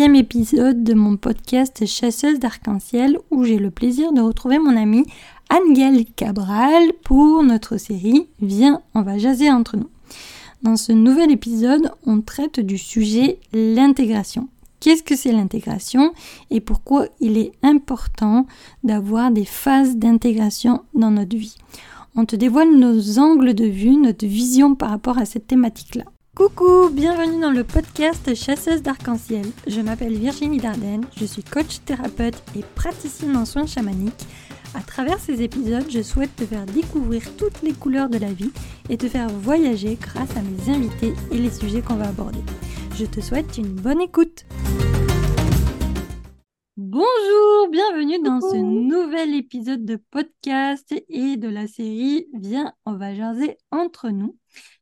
deuxième épisode de mon podcast Chasseuse d'Arc-en-Ciel où j'ai le plaisir de retrouver mon amie Anne-Gaëlle Cabral pour notre série Viens, on va jaser entre nous. Dans ce nouvel épisode, on traite du sujet l'intégration. Qu'est-ce que c'est l'intégration et pourquoi il est important d'avoir des phases d'intégration dans notre vie. On te dévoile nos angles de vue, notre vision par rapport à cette thématique-là. Coucou, bienvenue dans le podcast Chasseuse d'Arc-en-Ciel. Je m'appelle Virginie Dardenne, je suis coach, thérapeute et praticienne en soins chamaniques. À travers ces épisodes, je souhaite te faire découvrir toutes les couleurs de la vie et te faire voyager grâce à mes invités et les sujets qu'on va aborder. Je te souhaite une bonne écoute. Bonjour, bienvenue dans ce nouvel épisode de podcast et de la série Viens, on va jaser entre nous.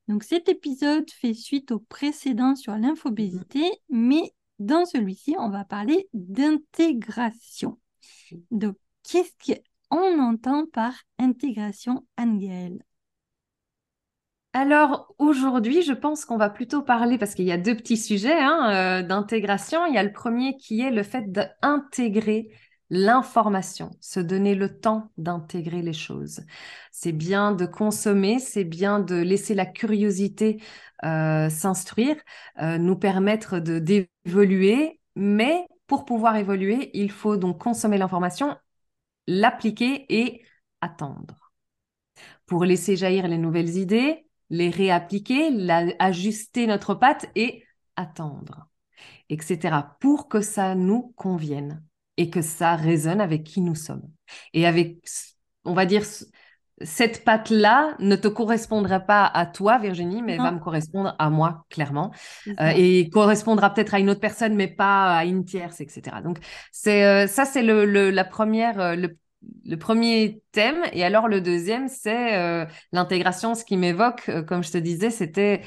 Donc cet épisode fait suite au précédent sur l'infobésité, mais dans celui-ci, on va parler d'intégration. Donc, qu'est-ce qu'on entend par intégration, Anne-Gaëlle ? Alors aujourd'hui, je pense qu'on va plutôt parler, parce qu'il y a deux petits sujets d'intégration. Il y a le premier qui est le fait d'intégrer l'information, se donner le temps d'intégrer les choses. C'est bien de consommer, c'est bien de laisser la curiosité s'instruire, nous permettre d'évoluer, mais pour pouvoir évoluer, il faut donc consommer l'information, l'appliquer et attendre. Pour laisser jaillir les nouvelles idées, les réappliquer, ajuster notre patte et attendre, etc. pour que ça nous convienne. Et que ça résonne avec qui nous sommes. Et avec, on va dire, cette patte-là ne te correspondra pas à toi, Virginie, mais va me correspondre à moi, clairement. Et correspondra peut-être à une autre personne, mais pas à une tierce, etc. Donc, c'est le premier thème. Et alors, le deuxième, c'est l'intégration. Ce qui m'évoque, comme je te disais, c'était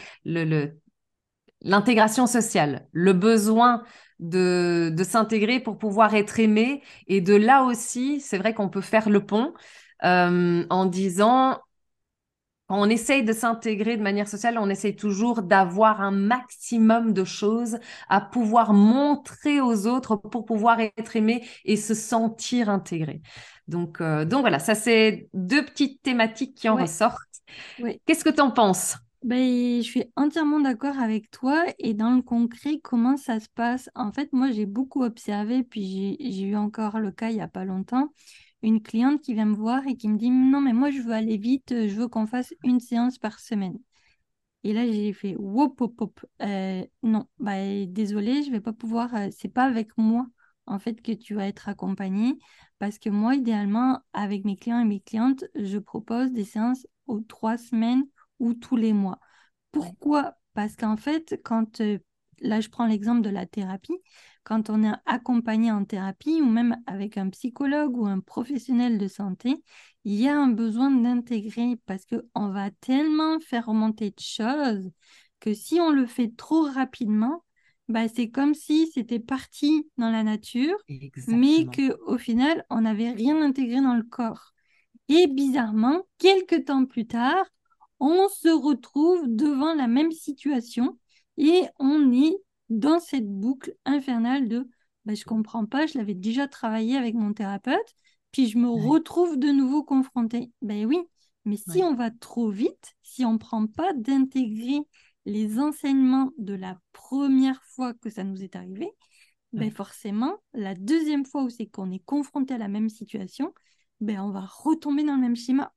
l'intégration sociale, le besoin de s'intégrer pour pouvoir être aimé. Et de là aussi, c'est vrai qu'on peut faire le pont en disant, quand on essaye de s'intégrer de manière sociale, on essaye toujours d'avoir un maximum de choses à pouvoir montrer aux autres pour pouvoir être aimé et se sentir intégré. Donc voilà, ça c'est deux petites thématiques qui en ressortent. Oui. Qu'est-ce que tu en penses ? Je suis entièrement d'accord avec toi. Et dans le concret, comment ça se passe ? En fait, moi, j'ai beaucoup observé, puis j'ai eu encore le cas il n'y a pas longtemps, une cliente qui vient me voir et qui me dit « Non, mais moi, je veux aller vite, je veux qu'on fasse une séance par semaine. » Et là, j'ai fait « Wop, hop, hop. Non, désolée, je ne vais pas pouvoir, c'est pas avec moi, en fait, que tu vas être accompagnée. Parce que moi, idéalement, avec mes clients et mes clientes, je propose des séances aux 3 semaines ou tous les mois. Pourquoi ? Parce qu'en fait, là, je prends l'exemple de la thérapie. Quand on est accompagné en thérapie ou même avec un psychologue ou un professionnel de santé, il y a un besoin d'intégrer parce qu'on va tellement faire remonter de choses que si on le fait trop rapidement, c'est comme si c'était parti dans la nature, mais qu'au final, on n'avait rien intégré dans le corps. Et bizarrement, quelques temps plus tard, on se retrouve devant la même situation et on est dans cette boucle infernale de « je ne comprends pas, je l'avais déjà travaillé avec mon thérapeute, puis je me retrouve de nouveau confrontée. » Si on va trop vite, si on ne prend pas d'intégrer les enseignements de la première fois que ça nous est arrivé, forcément, la deuxième fois où c'est qu'on est confronté à la même situation, on va retomber dans le même schéma.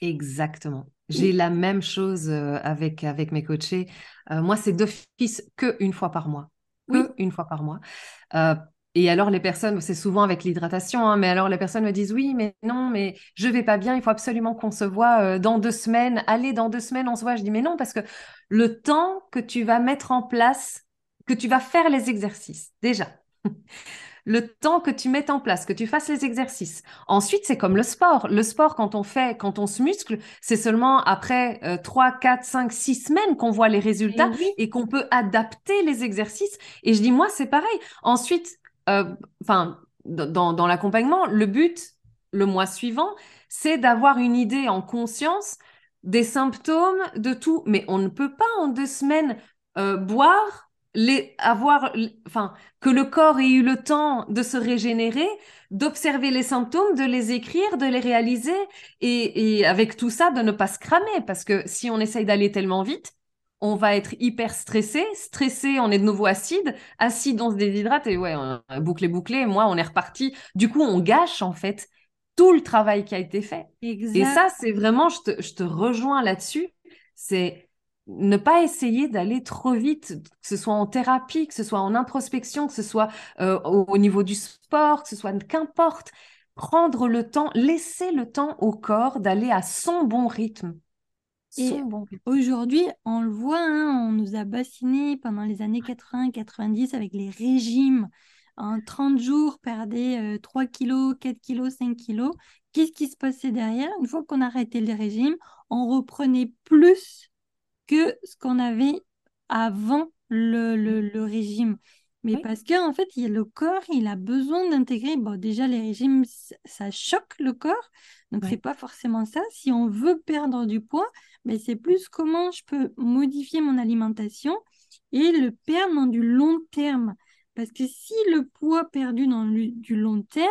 Exactement. J'ai la même chose avec mes coachés. Moi, c'est d'office qu'une fois par mois. Une fois par mois. Et alors, les personnes, c'est souvent avec l'hydratation, mais alors les personnes me disent « Oui, mais non, mais je vais pas bien, il faut absolument qu'on se voit dans 2 semaines. Allez, dans 2 semaines, on se voit. » Je dis « Mais non, parce que le temps que tu vas mettre en place, que tu vas faire les exercices, déjà. » Le temps que tu mettes en place, que tu fasses les exercices. Ensuite, c'est comme le sport. Le sport, quand on se muscle, c'est seulement après 3, 4, 5, 6 semaines qu'on voit les résultats et qu'on peut adapter les exercices. Et je dis, moi, c'est pareil. Ensuite, dans l'accompagnement, le but, le mois suivant, c'est d'avoir une idée en conscience des symptômes, de tout. Mais on ne peut pas en 2 semaines boire, que le corps ait eu le temps de se régénérer, d'observer les symptômes, de les écrire, de les réaliser, et avec tout ça, de ne pas se cramer, parce que si on essaye d'aller tellement vite, on va être hyper stressé, on est de nouveau acide, on se déshydrate, et ouais, bouclé, moi, on est reparti. Du coup, on gâche, en fait, tout le travail qui a été fait. Exact. Et ça, c'est vraiment, je te rejoins là-dessus, c'est... ne pas essayer d'aller trop vite, que ce soit en thérapie, que ce soit en introspection, que ce soit au niveau du sport, que ce soit qu'importe. Prendre le temps, laisser le temps au corps d'aller à son bon rythme. Aujourd'hui, on le voit, hein, on nous a bassinés pendant les années 80-90 avec les régimes. En 30 jours, perdez 3 kilos, 4 kilos, 5 kilos. Qu'est-ce qui se passait derrière? Une fois qu'on arrêtait le régime, on reprenait plus que ce qu'on avait avant le régime. Mais oui. Parce que, en fait, le corps, il a besoin d'intégrer... Bon, déjà, les régimes, ça choque le corps. Donc, c'est pas forcément ça. Si on veut perdre du poids, mais c'est plus comment je peux modifier mon alimentation et le perdre dans du long terme. Parce que si le poids perdu dans du long terme,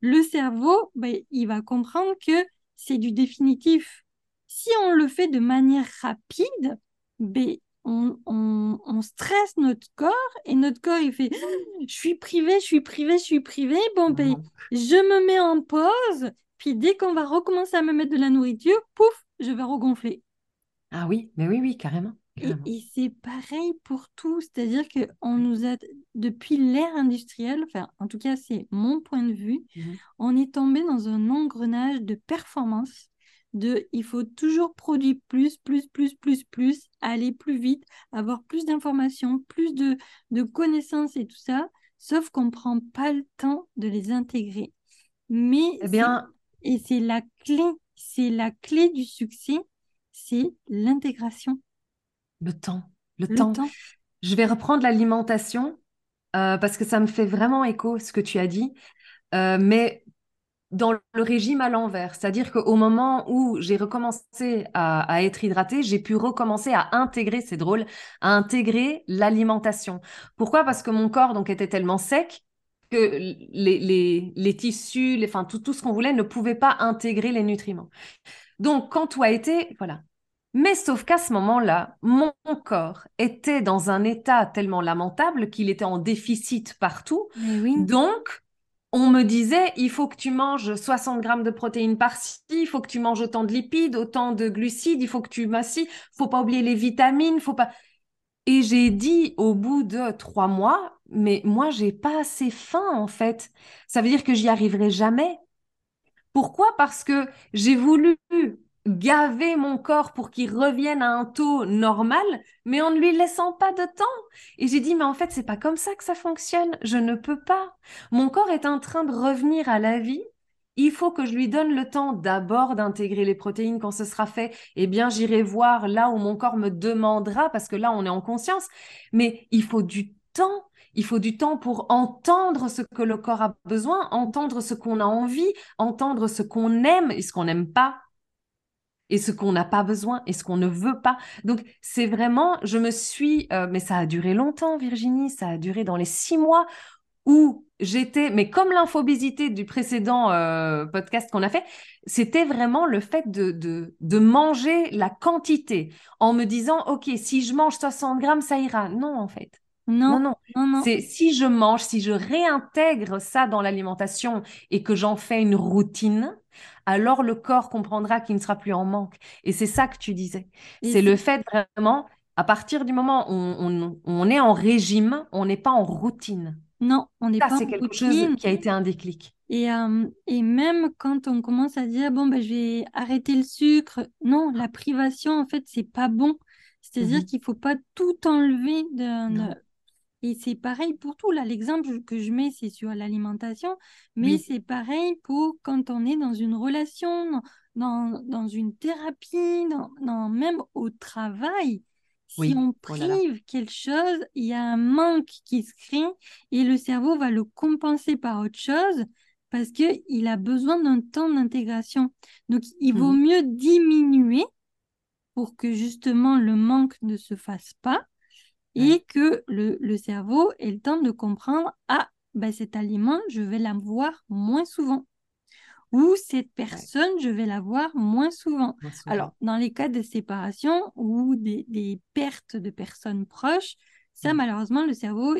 le cerveau, il va comprendre que c'est du définitif. Si on le fait de manière rapide, on stresse notre corps et notre corps il fait « je suis privé, je me mets en pause, puis dès qu'on va recommencer à me mettre de la nourriture, pouf, je vais regonfler. » Ah oui, mais oui, carrément. Et c'est pareil pour tout, c'est-à-dire que on nous a, depuis l'ère industrielle, enfin en tout cas c'est mon point de vue, on est tombé dans un engrenage de performance. Il faut toujours produire plus, aller plus vite, avoir plus d'informations, plus de connaissances et tout ça, sauf qu'on ne prend pas le temps de les intégrer. Mais c'est la clé du succès, c'est l'intégration. Le temps. Je vais reprendre l'alimentation parce que ça me fait vraiment écho ce que tu as dit, mais... dans le régime à l'envers, c'est-à-dire qu'au moment où j'ai recommencé à être hydratée, j'ai pu recommencer à intégrer, c'est drôle, à intégrer l'alimentation. Pourquoi ? Parce que mon corps donc, était tellement sec que les tissus, tout ce qu'on voulait ne pouvait pas intégrer les nutriments. Donc, quand tout a été... voilà. Mais sauf qu'à ce moment-là, mon corps était dans un état tellement lamentable qu'il était en déficit partout. Oui. Donc... on me disait, il faut que tu manges 60 grammes de protéines par-ci, il faut que tu manges autant de lipides, autant de glucides, il faut que tu masses, il faut pas oublier les vitamines, faut pas... Et j'ai dit au bout de 3 mois, mais moi, j'ai pas assez faim, en fait. Ça veut dire que j'y arriverai jamais. Pourquoi ? Parce que j'ai voulu gaver mon corps pour qu'il revienne à un taux normal, mais en ne lui laissant pas de temps. Et j'ai dit, mais en fait, c'est pas comme ça que ça fonctionne. Je ne peux pas. Mon corps est en train de revenir à la vie. Il faut que je lui donne le temps d'abord d'intégrer les protéines. Quand ce sera fait, j'irai voir là où mon corps me demandera, parce que là, on est en conscience. Mais il faut du temps. Il faut du temps pour entendre ce que le corps a besoin, entendre ce qu'on a envie, entendre ce qu'on aime et ce qu'on n'aime pas. Et ce qu'on n'a pas besoin, et ce qu'on ne veut pas. Donc, c'est vraiment, mais ça a duré longtemps, Virginie, ça a duré dans les 6 mois où j'étais, mais comme l'infobésité du précédent podcast qu'on a fait, c'était vraiment le fait de manger la quantité, en me disant, ok, si je mange 60 grammes, ça ira. Non, en fait. Non. C'est si je mange, si je réintègre ça dans l'alimentation et que j'en fais une routine, alors le corps comprendra qu'il ne sera plus en manque. Et c'est ça que tu disais. C'est le fait vraiment, à partir du moment où on est en régime, on n'est pas en routine. Non, on n'est pas en routine. Ça, c'est quelque chose qui a été un déclic. Et même quand on commence à dire, je vais arrêter le sucre. Non, la privation, en fait, c'est pas bon. C'est-à-dire qu'il ne faut pas tout enlever Et c'est pareil pour tout. Là, l'exemple que je mets, c'est sur l'alimentation, mais c'est pareil pour quand on est dans une relation, dans une thérapie, même au travail. Si on prive quelque chose, il y a un manque qui se crée et le cerveau va le compenser par autre chose parce qu'il a besoin d'un temps d'intégration. Donc, il vaut mieux diminuer pour que justement le manque ne se fasse pas. et que le cerveau ait le temps de comprendre « Ah, ben cet aliment, je vais la voir moins souvent. » Ou « Cette personne, je vais la voir moins souvent. » Alors, dans les cas de séparation ou des pertes de personnes proches, ça, malheureusement, le cerveau,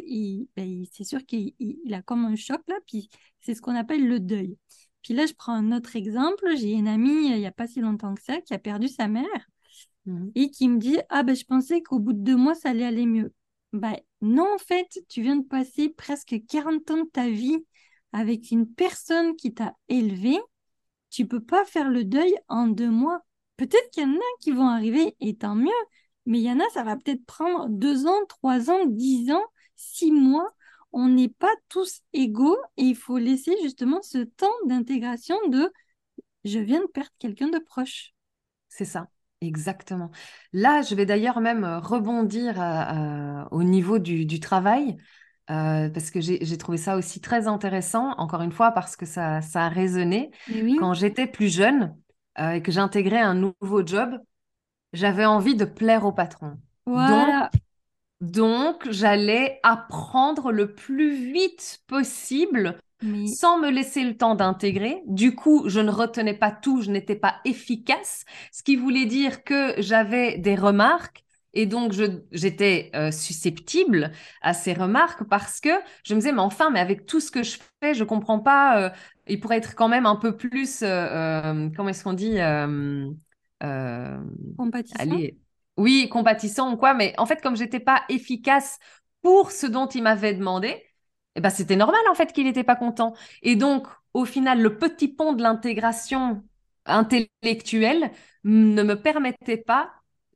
c'est sûr qu'il a comme un choc, là, puis c'est ce qu'on appelle le deuil. Puis là, je prends un autre exemple. J'ai une amie, il n'y a pas si longtemps que ça, qui a perdu sa mère et qui me dit « Ah, ben, je pensais qu'au bout de 2 mois, ça allait aller mieux. » Ben, non, en fait, tu viens de passer presque 40 ans de ta vie avec une personne qui t'a élevée. Tu ne peux pas faire le deuil en 2 mois. Peut-être qu'il y en a qui vont arriver, et tant mieux. Mais il y en a, ça va peut-être prendre 2 ans, 3 ans, 10 ans, 6 mois. On n'est pas tous égaux et il faut laisser justement ce temps d'intégration de « je viens de perdre quelqu'un de proche ». C'est ça, exactement. Là, je vais d'ailleurs même rebondir au niveau du travail parce que j'ai trouvé ça aussi très intéressant, encore une fois, parce que ça a résonné. Oui. Quand j'étais plus jeune et que j'intégrais un nouveau job, j'avais envie de plaire au patron. Voilà. Donc, j'allais apprendre le plus vite possible, sans me laisser le temps d'intégrer. Du coup, je ne retenais pas tout, je n'étais pas efficace, ce qui voulait dire que j'avais des remarques. Et donc, j'étais susceptible à ces remarques parce que je me disais, mais enfin, mais avec tout ce que je fais, je ne comprends pas. Il pourrait être quand même un peu plus, comment est-ce qu'on dit compatissant. Allez, oui, compatissant ou quoi, mais en fait, comme j'étais pas efficace pour ce dont il m'avait demandé, eh ben, c'était normal en fait qu'il n'était pas content. Et donc, au final, le petit pont de l'intégration intellectuelle ne me permettait pas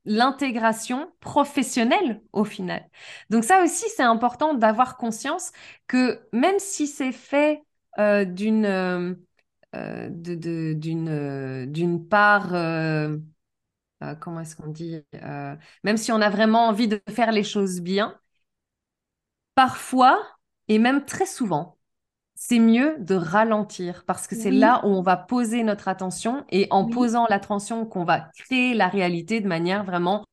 l'intégration professionnelle au final. Donc ça aussi, c'est important d'avoir conscience que même si c'est fait d'une part, comment est-ce qu'on dit, même si on a vraiment envie de faire les choses bien, parfois, et même très souvent, c'est mieux de ralentir parce que c'est là où on va poser notre attention et en posant l'attention qu'on va créer la réalité de manière vraiment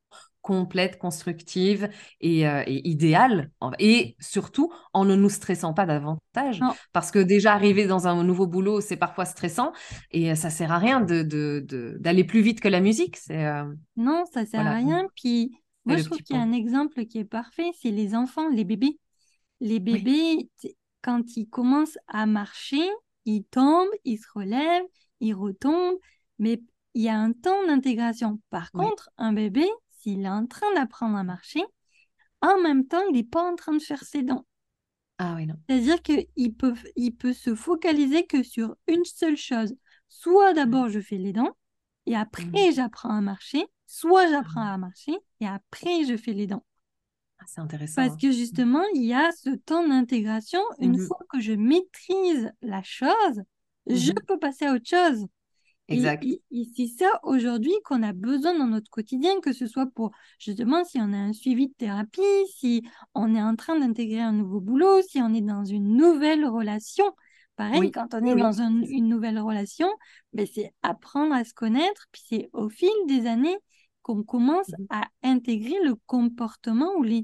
complète, constructive et idéale. Et surtout, en ne nous stressant pas davantage. Non. Parce que déjà, arriver dans un nouveau boulot, c'est parfois stressant. Et ça ne sert à rien d'aller plus vite que la musique. Non, ça ne sert à rien. Puis, moi, je trouve qu'il y a un exemple qui est parfait. C'est les enfants, les bébés. Les bébés, quand ils commencent à marcher, ils tombent, ils se relèvent, ils retombent. Mais il y a un temps d'intégration. Par contre, un bébé, il est en train d'apprendre à marcher, en même temps, il n'est pas en train de faire ses dents. Ah oui, non. C'est-à-dire qu'il peut se focaliser que sur une seule chose. Soit d'abord, je fais les dents, et après, j'apprends à marcher. Soit j'apprends à marcher, et après, je fais les dents. Ah, c'est intéressant. Parce que justement, il y a ce temps d'intégration. Une fois que je maîtrise la chose, je peux passer à autre chose. Exact. Et c'est ça aujourd'hui qu'on a besoin dans notre quotidien, que ce soit pour justement si on a un suivi de thérapie, si on est en train d'intégrer un nouveau boulot, si on est dans une nouvelle relation. Pareil, quand on est dans une nouvelle relation, c'est apprendre à se connaître, puis c'est au fil des années qu'on commence à intégrer le comportement ou les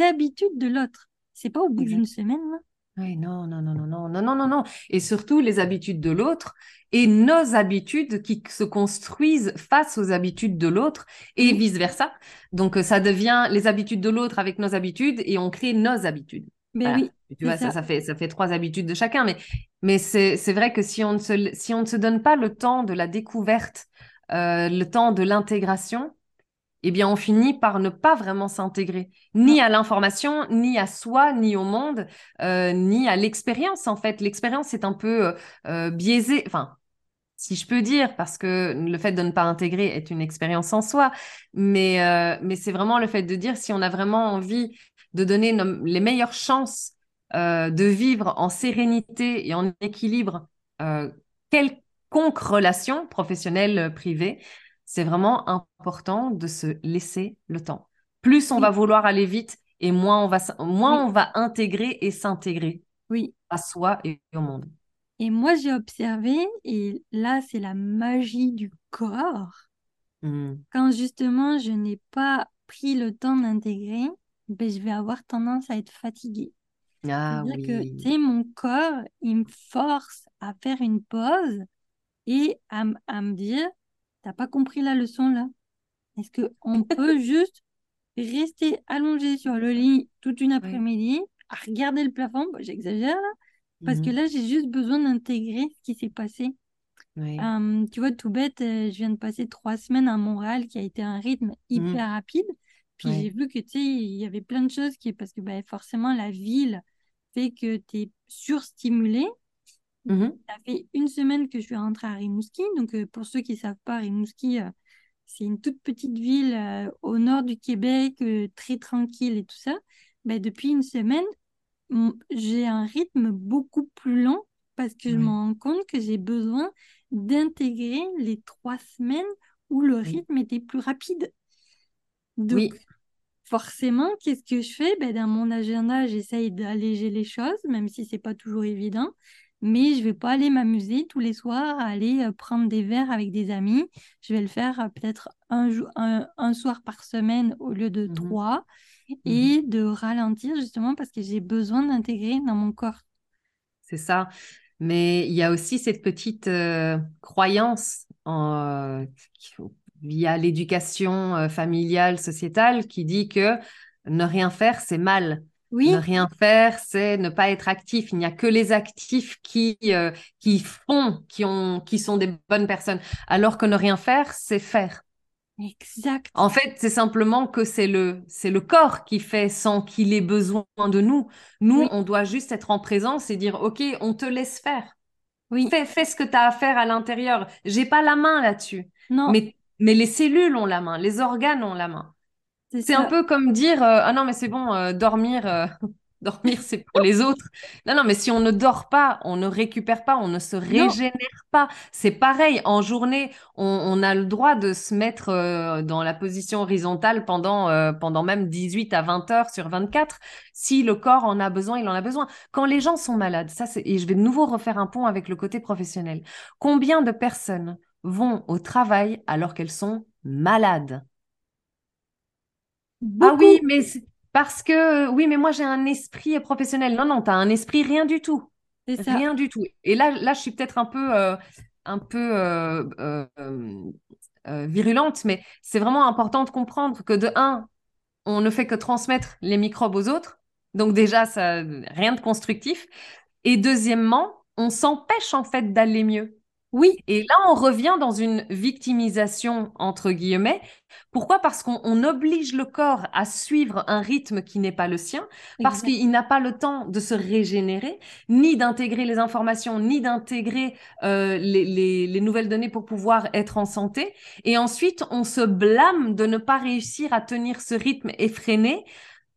habitudes de l'autre. C'est pas au bout d'une semaine, là. Oui, non. Et surtout, les habitudes de l'autre et nos habitudes qui se construisent face aux habitudes de l'autre et vice-versa. Donc, ça devient les habitudes de l'autre avec nos habitudes et on crée nos habitudes. Mais voilà. Tu vois, ça fait 3 habitudes de chacun. Mais c'est vrai que si on ne se donne pas le temps de la découverte, le temps de l'intégration, eh bien, on finit par ne pas vraiment s'intégrer, ni à l'information, ni à soi, ni au monde, ni à l'expérience, en fait. L'expérience est un peu biaisée, enfin, si je peux dire, parce que le fait de ne pas intégrer est une expérience en soi, mais c'est vraiment le fait de dire si on a vraiment envie de donner les meilleures chances de vivre en sérénité et en équilibre quelconque relation professionnelle, privée, c'est vraiment important de se laisser le temps. Plus on va vouloir aller vite et moins on va intégrer et s'intégrer à soi et au monde. Et moi, j'ai observé, et là, c'est la magie du corps. Quand justement, je n'ai pas pris le temps d'intégrer, ben, je vais avoir tendance à être fatiguée. Ah, c'est-à-dire oui. que dès mon corps, il me force à faire une pause et à me dire, t'as pas compris la leçon là? Est-ce qu'on peut juste rester allongé sur le lit toute une après-midi, à regarder le plafond, bon, j'exagère là, parce que là, j'ai juste besoin d'intégrer ce qui s'est passé. Oui. Tu vois, tout bête, je viens de passer 3 semaines à Montréal, qui a été un rythme hyper rapide. Puis j'ai vu que, tu sais, il y avait plein de choses qui... Parce que bah, forcément, la ville fait que tu es surstimulé. Ça fait 1 semaine que je suis rentrée à Rimouski. Donc, pour ceux qui ne savent pas, Rimouski, c'est une toute petite ville au nord du Québec, très tranquille et tout ça. Bah, depuis 1 semaine, j'ai un rythme beaucoup plus lent parce que je me rends compte que j'ai besoin d'intégrer les 3 semaines où le rythme était plus rapide. Donc, forcément, qu'est-ce que je fais? Ben, dans mon agenda, j'essaye d'alléger les choses, même si ce n'est pas toujours évident. Mais je ne vais pas aller m'amuser tous les soirs, à aller prendre des verres avec des amis. Je vais le faire peut-être un soir par semaine au lieu de 3. Et de ralentir, justement, parce que j'ai besoin d'intégrer dans mon corps. C'est ça. Mais il y a aussi cette petite croyance via l'éducation familiale, sociétale, qui dit que ne rien faire, c'est mal. Oui. Ne rien faire, c'est ne pas être actif. Il n'y a que les actifs qui sont des bonnes personnes. Alors que ne rien faire, c'est faire. Exact. En fait, c'est simplement que c'est le corps qui fait sans qu'il ait besoin de nous. Nous, on doit juste être en présence et dire, OK, on te laisse faire. Oui. Fais ce que tu as à faire à l'intérieur. J'ai pas la main là-dessus. Non. Mais les cellules ont la main, les organes ont la main. C'est un peu comme dire ah non mais c'est bon dormir c'est pour les autres. Non mais si on ne dort pas, on ne récupère pas, on ne se régénère pas. C'est pareil en journée, on a le droit de se mettre dans la position horizontale pendant même 18 à 20 heures sur 24. Si le corps en a besoin, il en a besoin. Quand les gens sont malades, et je vais de nouveau refaire un pont avec le côté professionnel. Combien de personnes vont au travail alors qu'elles sont malades? Beaucoup. Ah oui, mais c'est parce que oui, mais moi j'ai un esprit professionnel. Non, t'as un esprit rien du tout. C'est ça. Rien du tout. Et là, je suis peut-être un peu virulente, mais c'est vraiment important de comprendre que de un, on ne fait que transmettre les microbes aux autres, donc déjà ça rien de constructif. Et deuxièmement, on s'empêche en fait d'aller mieux. Oui, et là, on revient dans une victimisation, entre guillemets. Pourquoi ? Parce qu'on oblige le corps à suivre un rythme qui n'est pas le sien, parce qu'il n'a pas le temps de se régénérer, ni d'intégrer les informations, ni d'intégrer les nouvelles données pour pouvoir être en santé. Et ensuite, on se blâme de ne pas réussir à tenir ce rythme effréné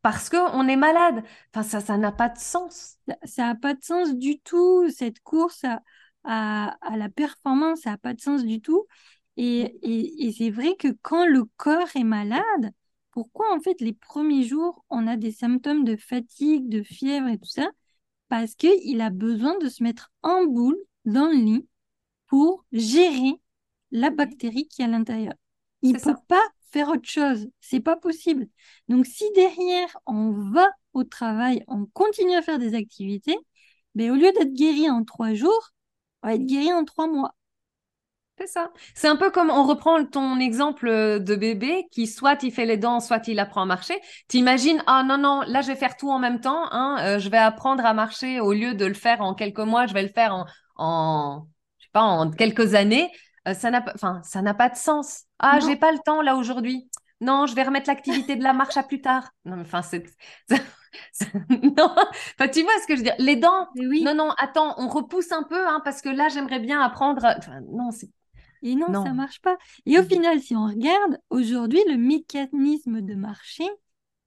parce qu'on est malade. Enfin, ça n'a pas de sens. Ça n'a pas de sens du tout, cette course à la performance, ça n'a pas de sens du tout. Et c'est vrai que quand le corps est malade, pourquoi en fait les premiers jours, on a des symptômes de fatigue, de fièvre et tout ça? Parce qu'il a besoin de se mettre en boule dans le lit pour gérer la bactérie qui est à l'intérieur. Il ne peut pas faire autre chose, c'est pas possible. Donc si derrière, on va au travail, on continue à faire des activités, ben, au lieu d'être guéri en 3 jours, on va être guéri en 3 mois. C'est ça. C'est un peu comme, on reprend ton exemple de bébé qui soit il fait les dents, soit il apprend à marcher. T'imagines, ah non, là je vais faire tout en même temps, je vais apprendre à marcher au lieu de le faire en quelques mois, je vais le faire en je sais pas, en quelques années. Ça n'a pas de sens. Ah, non. J'ai pas le temps là aujourd'hui. Non, je vais remettre l'activité de la marche à plus tard. Non, mais enfin, non, enfin, tu vois ce que je veux dire. Les dents, non, attends, on repousse un peu, parce que là, j'aimerais bien apprendre. Enfin, non, c'est... Et non, ça marche pas. Et au final, si on regarde, aujourd'hui, le mécanisme de marché,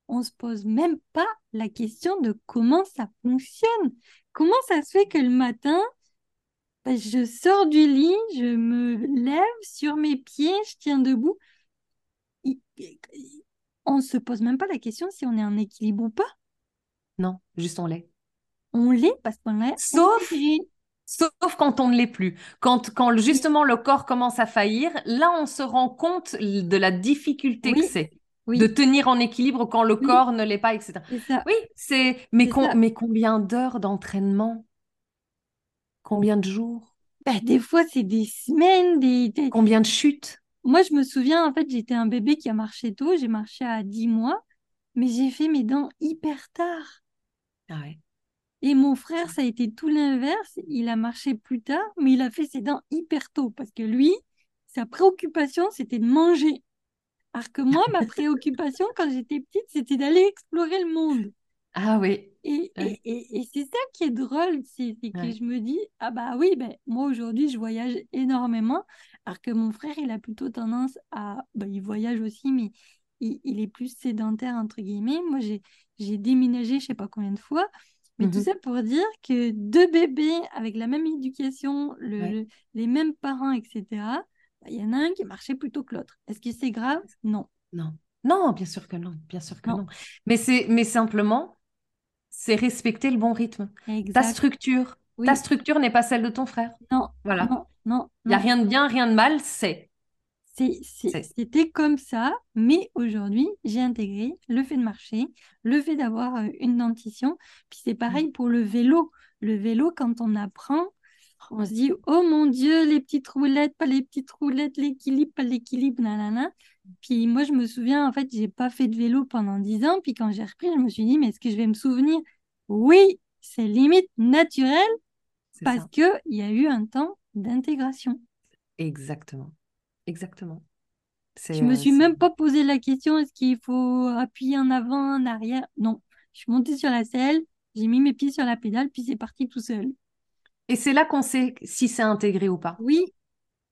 on se pose même pas la question de comment ça fonctionne. Comment ça se fait que le matin, je sors du lit, je me lève sur mes pieds, je tiens debout. On ne se pose même pas la question si on est en équilibre ou pas. Non, juste on l'est. On l'est parce qu'on l'a... Sauf quand on ne l'est plus. Quand justement le corps commence à faillir, là on se rend compte de la difficulté que c'est. oui. de tenir en équilibre quand le oui. corps ne l'est pas, etc. C'est oui, c'est... Mais, c'est mais combien d'heures d'entraînement? Combien de jours? Ben, des fois, c'est des semaines. Combien de chutes? Moi, je me souviens, en fait, j'étais un bébé qui a marché tôt. J'ai marché à 10 mois, mais j'ai fait mes dents hyper tard. Ah ouais. Et mon frère, ça a été tout l'inverse. Il a marché plus tard, mais il a fait ses dents hyper tôt parce que lui, sa préoccupation, c'était de manger. Alors que moi, ma préoccupation, quand j'étais petite, c'était d'aller explorer le monde. Ah oui. Et c'est ça qui est drôle, c'est que ouais. je me dis, ah bah oui, ben, moi aujourd'hui, je voyage énormément, alors que mon frère, il a plutôt tendance à... Ben, il voyage aussi, mais il est plus sédentaire, entre guillemets. Moi, j'ai déménagé je sais pas combien de fois, mais tout ça pour dire que deux bébés avec la même éducation, les mêmes parents, etc., il y en a un qui marchait plutôt que l'autre. Est-ce que c'est grave? Non. Non. Non, bien sûr que non. Bien sûr que non. Mais simplement, c'est respecter le bon rythme. Exact. Ta structure. Oui. Ta structure n'est pas celle de ton frère. Non. Voilà. Non. Il n'y a rien de bien, rien de mal. C'était comme ça. Mais aujourd'hui, j'ai intégré le fait de marcher, le fait d'avoir une dentition. Puis c'est pareil pour le vélo. Le vélo, quand on apprend... On se dit, oh mon Dieu, les petites roulettes, pas les petites roulettes, l'équilibre, pas l'équilibre, nanana. Puis moi, je me souviens, en fait, j'ai pas fait de vélo pendant 10 ans. Puis quand j'ai repris, je me suis dit, mais est-ce que je vais me souvenir? Oui, c'est limite naturel parce qu'il y a eu un temps d'intégration. Exactement. Je me suis même pas posé la question, est-ce qu'il faut appuyer en avant, en arrière? Non, je suis montée sur la selle, j'ai mis mes pieds sur la pédale, puis c'est parti tout seul. Et c'est là qu'on sait si c'est intégré ou pas. Oui.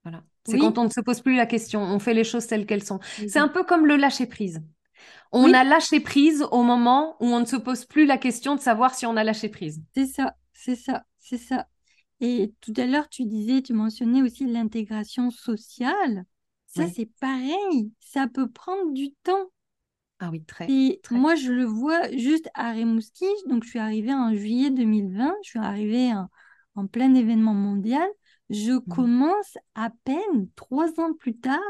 Voilà. C'est quand on ne se pose plus la question. On fait les choses telles qu'elles sont. Oui. C'est un peu comme le lâcher prise. On a lâché prise au moment où on ne se pose plus la question de savoir si on a lâché prise. C'est ça. Et tout à l'heure, tu mentionnais aussi l'intégration sociale. Ça, c'est pareil. Ça peut prendre du temps. Ah oui, très. Moi, je le vois juste à Rimouski. Donc, je suis arrivée en juillet 2020. Je suis arrivée en plein événement mondial, je commence à peine 3 ans plus tard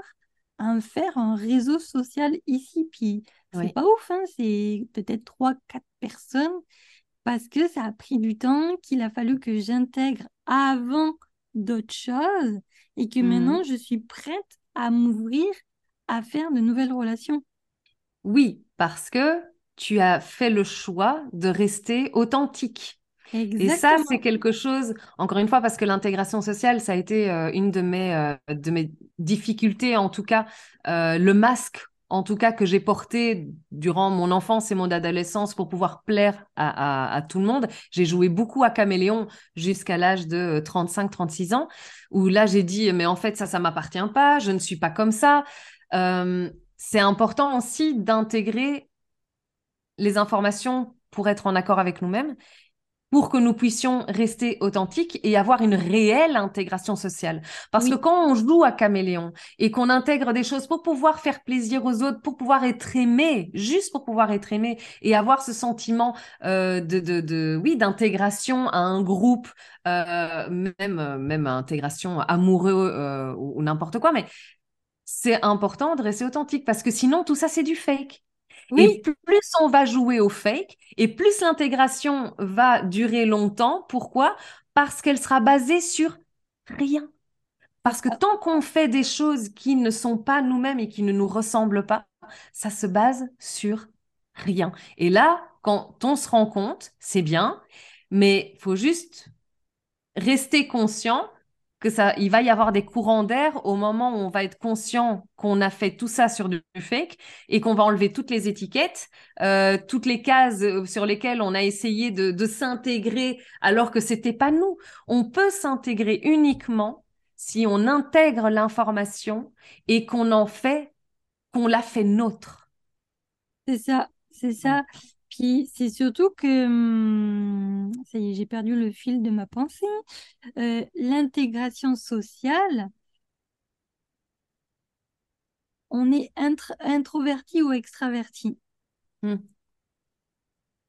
à me faire un réseau social ici. Puis c'est pas ouf, hein, c'est peut-être 3-4 personnes parce que ça a pris du temps, qu'il a fallu que j'intègre avant d'autres choses et que maintenant je suis prête à m'ouvrir, à faire de nouvelles relations. Oui, parce que tu as fait le choix de rester authentique. Exactement. Et ça, c'est quelque chose, encore une fois, parce que l'intégration sociale, ça a été une de mes difficultés, en tout cas, le masque, en tout cas, que j'ai porté durant mon enfance et mon adolescence pour pouvoir plaire à tout le monde. J'ai joué beaucoup à caméléon jusqu'à l'âge de 35-36 ans, où là, j'ai dit, mais en fait, ça ne m'appartient pas, je ne suis pas comme ça. C'est important aussi d'intégrer les informations pour être en accord avec nous-mêmes, pour que nous puissions rester authentiques et avoir une réelle intégration sociale. Parce que quand on joue à caméléon et qu'on intègre des choses pour pouvoir faire plaisir aux autres, pour pouvoir être aimé, juste pour pouvoir être aimé et avoir ce sentiment d'intégration à un groupe, même intégration amoureux ou n'importe quoi, mais c'est important de rester authentique parce que sinon tout ça c'est du fake. Oui. Et plus on va jouer au fake, et plus l'intégration va durer longtemps. Pourquoi ? Parce qu'elle sera basée sur rien. Parce que tant qu'on fait des choses qui ne sont pas nous-mêmes et qui ne nous ressemblent pas, ça se base sur rien. Et là, quand on se rend compte, c'est bien, mais il faut juste rester conscient que il va y avoir des courants d'air au moment où on va être conscient qu'on a fait tout ça sur du fake et qu'on va enlever toutes les étiquettes, toutes les cases sur lesquelles on a essayé de s'intégrer alors que c'était pas nous. On peut s'intégrer uniquement si on intègre l'information et qu'on la fait nôtre. C'est ça. Puis c'est surtout que, ça y est, j'ai perdu le fil de ma pensée, l'intégration sociale, on est introverti ou extraverti.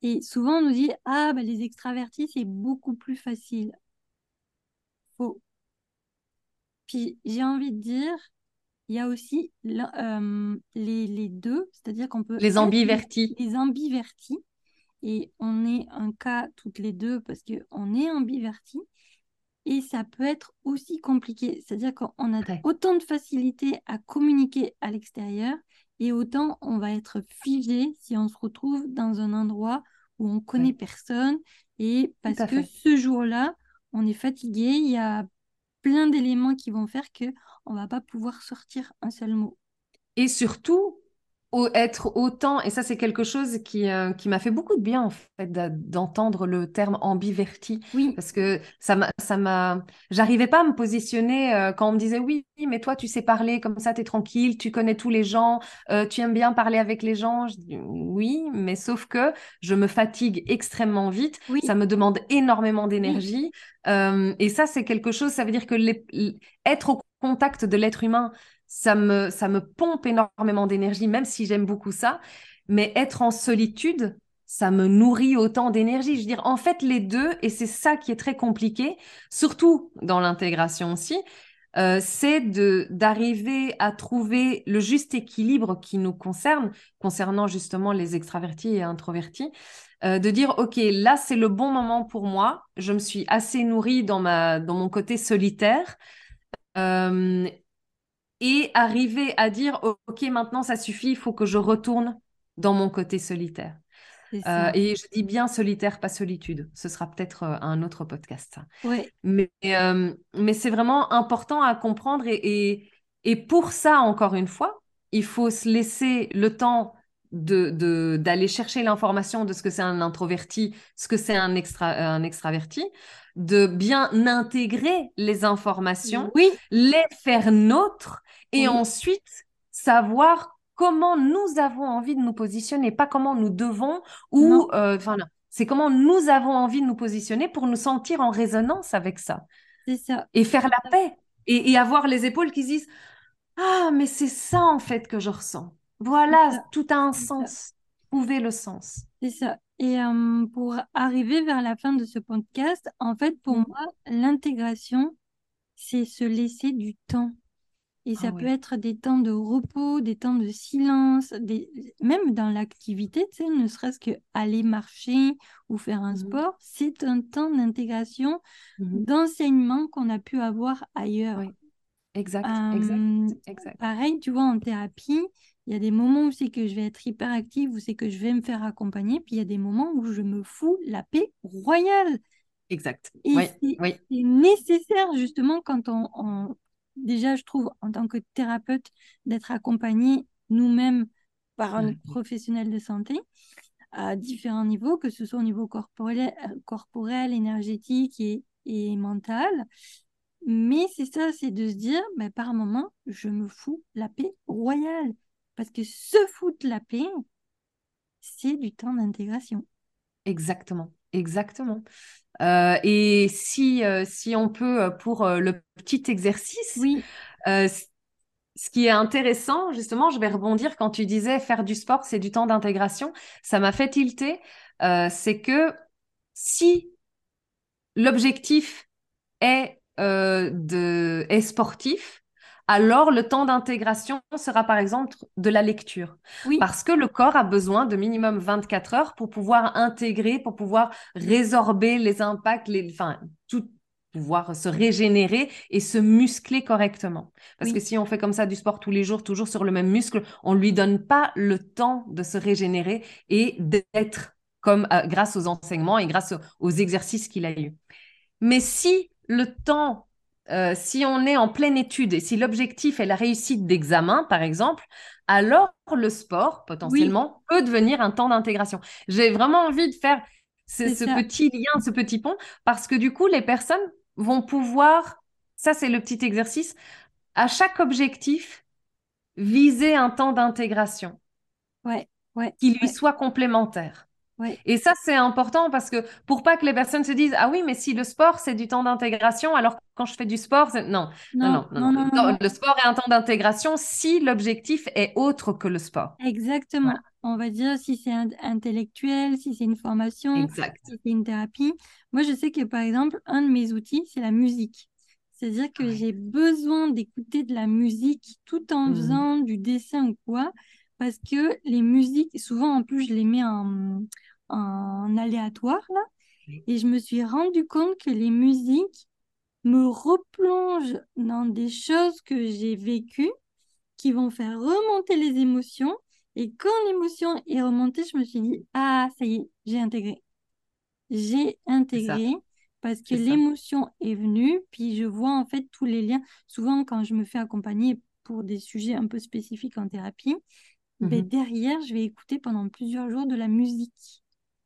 Et souvent on nous dit, ah bah les extravertis c'est beaucoup plus facile. Faux. Puis j'ai envie de dire, Il y a aussi les deux, c'est-à-dire qu'on peut... Les ambivertis. Les ambivertis. Et on est un cas toutes les deux parce qu'on est ambivertis. Et ça peut être aussi compliqué. C'est-à-dire qu'on a autant de facilité à communiquer à l'extérieur et autant on va être figé si on se retrouve dans un endroit où on ne connaît personne. Et parce que ce jour-là, on est fatigué, il y a plein d'éléments qui vont faire qu'on ne va pas pouvoir sortir un seul mot. Et surtout, être autant, et ça c'est quelque chose qui m'a fait beaucoup de bien en fait d'entendre le terme ambiverti, parce que ça m'a j'arrivais pas à me positionner quand on me disait oui mais toi tu sais parler comme ça, t'es tranquille, tu connais tous les gens, tu aimes bien parler avec les gens. Je dis oui mais sauf que je me fatigue extrêmement vite, ça me demande énormément d'énergie, et ça c'est quelque chose, ça veut dire que être au contact de l'être humain, ça me pompe énormément d'énergie, même si j'aime beaucoup ça. Mais être en solitude, ça me nourrit autant d'énergie. Je veux dire, en fait, les deux, et c'est ça qui est très compliqué, surtout dans l'intégration aussi, c'est d'arriver à trouver le juste équilibre qui nous concerne, concernant justement les extravertis et introvertis, de dire, OK, là, c'est le bon moment pour moi. Je me suis assez nourrie dans mon côté solitaire. Et arriver à dire, OK, maintenant, ça suffit, il faut que je retourne dans mon côté solitaire. Et je dis bien solitaire, pas solitude. Ce sera peut-être un autre podcast. Ouais. Mais c'est vraiment important à comprendre. Et pour ça, encore une fois, il faut se laisser le temps d'aller chercher l'information de ce que c'est un introverti, ce que c'est un extraverti, de bien intégrer les informations, les faire nôtres, et ensuite savoir comment nous avons envie de nous positionner, pas comment nous devons, ou c'est comment nous avons envie de nous positionner pour nous sentir en résonance avec ça. C'est ça. Et faire la paix, et avoir les épaules qui se disent « Ah, mais c'est ça en fait que je ressens. » Voilà, tout a un sens. Trouver le sens. C'est ça. Et pour arriver vers la fin de ce podcast, en fait, pour moi, l'intégration, c'est se laisser du temps. Et ça peut être des temps de repos, des temps de silence, même dans l'activité, tu sais, ne serait-ce qu'aller marcher ou faire un sport, c'est un temps d'intégration, d'enseignement qu'on a pu avoir ailleurs. Oui. Exact, exact. Pareil, tu vois, en thérapie, il y a des moments où c'est que je vais être hyper active, où c'est que je vais me faire accompagner, puis il y a des moments où je me fous la paix royale. Exact. Et c'est nécessaire, justement, quand on... Déjà, je trouve, en tant que thérapeute, d'être accompagné nous-mêmes par un professionnel de santé à différents niveaux, que ce soit au niveau corporel, énergétique et mental. Mais c'est ça, c'est de se dire, bah, par moment, je me fous la paix royale. Parce que se foutre la paix, c'est du temps d'intégration. Exactement, exactement. Et si on peut, pour le petit exercice, ce qui est intéressant, justement, je vais rebondir quand tu disais faire du sport, c'est du temps d'intégration. Ça m'a fait tilter. C'est que si l'objectif est sportif, alors le temps d'intégration sera par exemple de la lecture. Oui. Parce que le corps a besoin de minimum 24 heures pour pouvoir intégrer, pour pouvoir résorber les impacts, tout pouvoir se régénérer et se muscler correctement. Parce que si on fait comme ça du sport tous les jours, toujours sur le même muscle, on ne lui donne pas le temps de se régénérer et d'être comme grâce aux enseignements et grâce aux exercices qu'il a eus. Mais si le temps, si on est en pleine étude et si l'objectif est la réussite d'examen, par exemple, alors le sport, potentiellement, peut devenir un temps d'intégration. J'ai vraiment envie de faire ce petit lien, ce petit pont, parce que du coup, les personnes vont pouvoir, ça c'est le petit exercice, à chaque objectif, viser un temps d'intégration qui lui soit complémentaire. Oui. Et ça, c'est important parce que pour pas que les personnes se disent « Ah oui, mais si le sport, c'est du temps d'intégration, alors quand je fais du sport, c'est... » Non. Le sport est un temps d'intégration si l'objectif est autre que le sport. Exactement. Voilà. On va dire si c'est intellectuel, si c'est une formation, si c'est une thérapie. Moi, je sais que par exemple, un de mes outils, c'est la musique. C'est-à-dire que j'ai besoin d'écouter de la musique tout en faisant du dessin ou quoi, parce que les musiques, souvent en plus, je les mets en aléatoire, là, et je me suis rendu compte que les musiques me replongent dans des choses que j'ai vécues, qui vont faire remonter les émotions. Et quand l'émotion est remontée, je me suis dit, ah, ça y est, j'ai intégré. J'ai intégré parce que l'émotion est venue, puis je vois en fait tous les liens. Souvent, quand je me fais accompagner pour des sujets un peu spécifiques en thérapie, ben derrière, je vais écouter pendant plusieurs jours de la musique.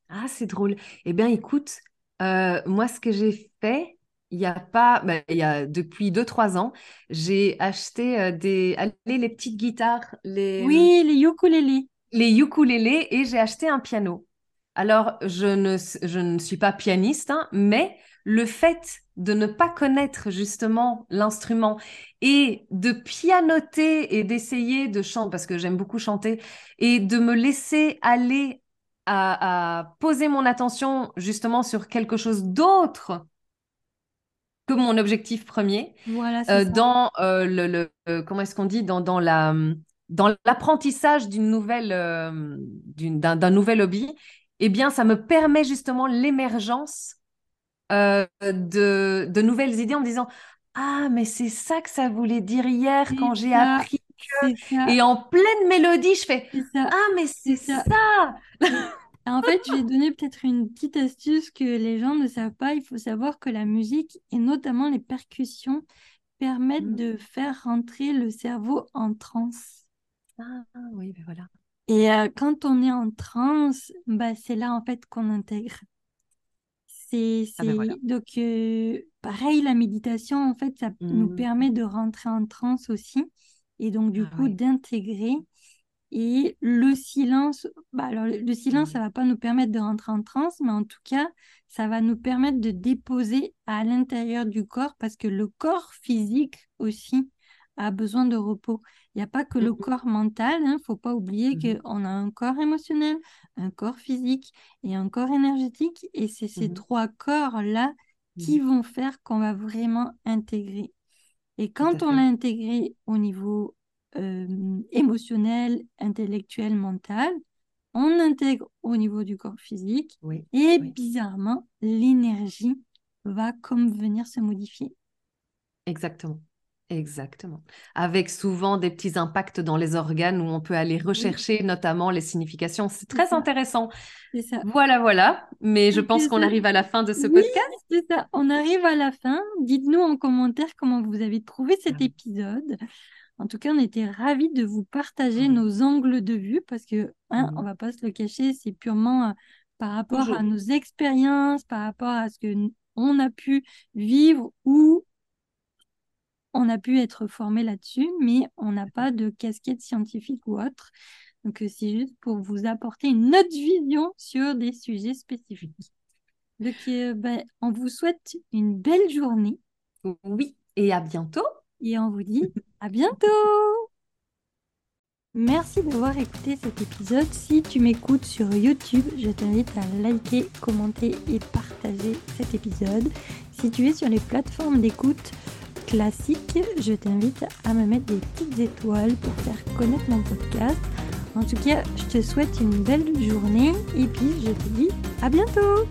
Ah, c'est drôle. Eh bien, écoute, moi, ce que j'ai fait, il y a pas, ben, il y a depuis 2-3 ans, j'ai acheté les petites guitares, les ukulélés. Les ukulélés, et j'ai acheté un piano. Alors, je ne suis pas pianiste, hein, mais le fait de ne pas connaître justement l'instrument et de pianoter et d'essayer de chanter, parce que j'aime beaucoup chanter, et de me laisser aller à poser mon attention justement sur quelque chose d'autre que mon objectif premier, voilà, comment est-ce qu'on dit, dans l'apprentissage d'une nouvelle, d'un nouvel hobby, eh bien, ça me permet justement l'émergence de nouvelles idées en me disant « Ah, mais c'est ça que ça voulait dire hier quand j'ai appris que… » Et en pleine mélodie, je fais « Ah, mais c'est ça. » En fait, je vais donner peut-être une petite astuce que les gens ne savent pas. Il faut savoir que la musique, et notamment les percussions, permettent de faire rentrer le cerveau en transe. Ah oui, ben voilà. Et quand on est en transe, bah, c'est là en fait qu'on intègre. Ah ben voilà. Donc, pareil, la méditation, en fait, ça nous permet de rentrer en transe aussi. Et donc, du coup, d'intégrer. Et le silence, ça ne va pas nous permettre de rentrer en transe, mais en tout cas, ça va nous permettre de déposer à l'intérieur du corps, parce que le corps physique aussi a besoin de repos. Il n'y a pas que le corps mental, il ne faut pas oublier qu'on a un corps émotionnel, un corps physique et un corps énergétique. Et c'est ces 3 corps-là qui vont faire qu'on va vraiment intégrer. Et quand on l'a intégré au niveau émotionnel, intellectuel, mental, on intègre au niveau du corps physique bizarrement, l'énergie va comme venir se modifier. Exactement. Avec souvent des petits impacts dans les organes où on peut aller rechercher notamment les significations. C'est très intéressant. C'est ça. Voilà. Mais je pense qu'on arrive à la fin de ce podcast. C'est ça. On arrive à la fin. Dites-nous en commentaire comment vous avez trouvé cet épisode. En tout cas, on était ravis de vous partager nos angles de vue parce que, on ne va pas se le cacher, c'est purement par rapport à nos expériences, par rapport à ce qu'on a pu vivre ou on a pu être formé là-dessus, mais on n'a pas de casquette scientifique ou autre. Donc, c'est juste pour vous apporter une autre vision sur des sujets spécifiques. Donc, on vous souhaite une belle journée. Oui, et à bientôt. Et on vous dit à bientôt! Merci d'avoir écouté cet épisode. Si tu m'écoutes sur YouTube, je t'invite à liker, commenter et partager cet épisode. Si tu es sur les plateformes d'écoute classiques, je t'invite à me mettre des petites étoiles pour faire connaître mon podcast. En tout cas, je te souhaite une belle journée et puis je te dis à bientôt!